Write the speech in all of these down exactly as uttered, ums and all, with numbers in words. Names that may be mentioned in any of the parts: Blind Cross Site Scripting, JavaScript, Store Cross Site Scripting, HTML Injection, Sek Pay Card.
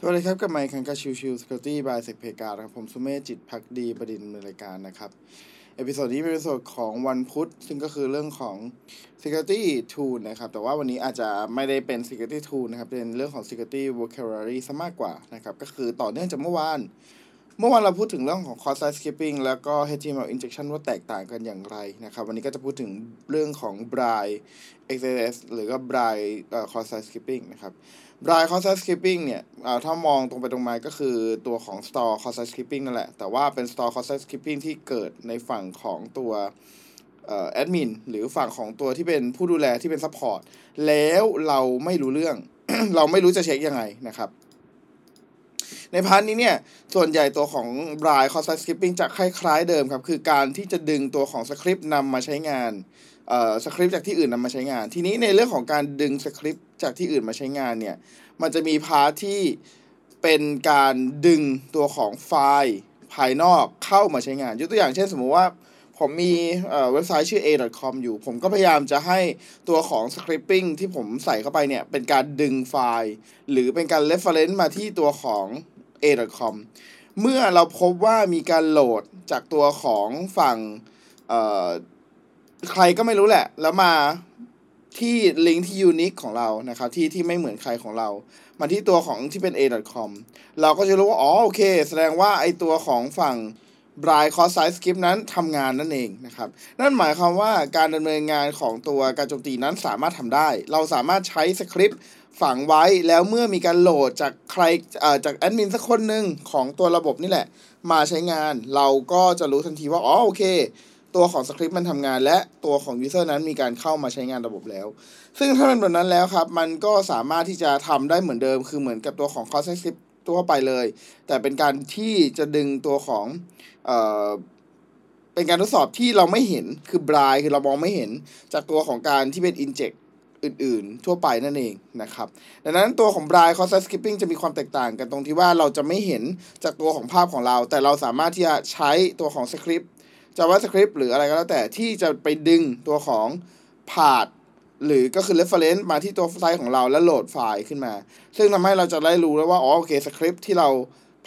สวัสดีครับกับไมค์คันกาชิวชิว Security by Sek Pay Card ครับผมสุเมธจิตภักดีประดิษฐ์ในรายการนะครับเอพิโซดนี้เป็นเอพิโซดของวันพุธซึ่งก็คือเรื่องของ Security Tool นะครับแต่ว่าวันนี้อาจจะไม่ได้เป็น Security Tool นะครับเป็นเรื่องของ Security Vocabulary ซะมากกว่านะครับก็คือต่อเนื่องจากเมื่อวานเมื่อวานเราพูดถึงเรื่องของ Cross Site Scripting แล้วก็ เอช ที เอ็ม แอล Injection ว่าแตกต่างกันอย่างไรนะครับวันนี้ก็จะพูดถึงเรื่องของ Blind Cross หรือก็ Blind Cross Site Scripting นะครับ Blind Cross Site Scripting เนี่ยถ้ามองตรงไปตรงมาก็คือตัวของ Store Cross Site Scripting นั่นแหละแต่ว่าเป็น Store Cross Site Scripting ที่เกิดในฝั่งของตัวแอดมินหรือฝั่งของตัวที่เป็นผู้ดูแลที่เป็นซัพพอร์ตแล้วเราไม่รู้เรื่อง เราไม่รู้จะเช็คยังไงนะครับในพาร์ทนี้เนี่ยส่วนใหญ่ตัวของ Blind Cross Site Scripting จะคล้ายๆเดิมครับคือการที่จะดึงตัวของสคริปต์นำมาใช้งานเอ่อสคริปต์จากที่อื่นนำมาใช้งานทีนี้ในเรื่องของการดึงสคริปต์จากที่อื่นมาใช้งานเนี่ยมันจะมีพาร์ทที่เป็นการดึงตัวของไฟล์ภายนอกเข้ามาใช้งานยกตัวอย่างเช่นสมมุติว่าผมมีเว็บไซต์ชื่อ เอ ดอท คอม อยู่ผมก็พยายามจะให้ตัวของ scripting ที่ผมใส่เข้าไปเนี่ยเป็นการดึงไฟล์หรือเป็นการ reference มาที่ตัวของ เอ ดอท คอม เมื่อเราพบว่ามีการโหลดจากตัวของฝั่งใครก็ไม่รู้แหละแล้วมาที่ลิงก์ที่ unique ของเรานะครับที่ที่ไม่เหมือนใครของเรามาที่ตัวของที่เป็น เอ ดอท คอม เราก็จะรู้ว่าอ๋อโอเคแสดงว่าไอตัวของฝั่งBlind Cross Site Script นั้นทำงานนั่นเองนะครับนั่นหมายความว่าการดำเนินงานของตัวการโจมตีนั้นสามารถทำได้เราสามารถใช้สคริปต์ฝังไว้แล้วเมื่อมีการโหลดจากใครจากแอดมินสักคนหนึ่งของตัวระบบนี่แหละมาใช้งานเราก็จะรู้ทันทีว่าอ๋อโอเคตัวของสคริปต์มันทำงานและตัวของยูเซอร์นั้นมีการเข้ามาใช้งานระบบแล้วซึ่งถ้าเป็นแบบนั้นแล้วครับมันก็สามารถที่จะทำได้เหมือนเดิมคือเหมือนกับตัวของ Cross Site Scriptตัวไปเลยแต่เป็นการที่จะดึงตัวของเอ่อเป็นการทดสอบที่เราไม่เห็นคือ blind คือเรามองไม่เห็นจากตัวของการที่เป็น inject อื่นๆทั่วไปนั่นเองนะครับดังนั้นตัวของ Blind Cross Site Scripting จะมีความแตกต่างกันตรงที่ว่าเราจะไม่เห็นจากตัวของภาพของเราแต่เราสามารถที่จะใช้ตัวของ script JavaScript หรืออะไรก็แล้วแต่ที่จะไปดึงตัวของ pathหรือก็คือ reference มาที่ตัวไซต์ของเราแล้วโหลดไฟล์ขึ้นมาซึ่งทำให้เราจะได้รู้แล้วว่าอ๋อโอเคสคริปต์ที่เรา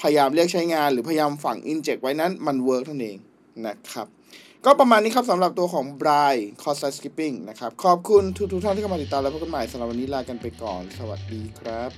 พยายามเรียกใช้งานหรือพยายามฝัง inject ไว้นั้นมัน work นั่นเองนะครับก็ประมาณนี้ครับสำหรับตัวของ Blind Cross Site Scripting นะครับขอบคุณทุกๆท่านที่เข้ามาติดตามและพบกันใหม่สำหรับวันนี้ลากันไปก่อนสวัสดีครับ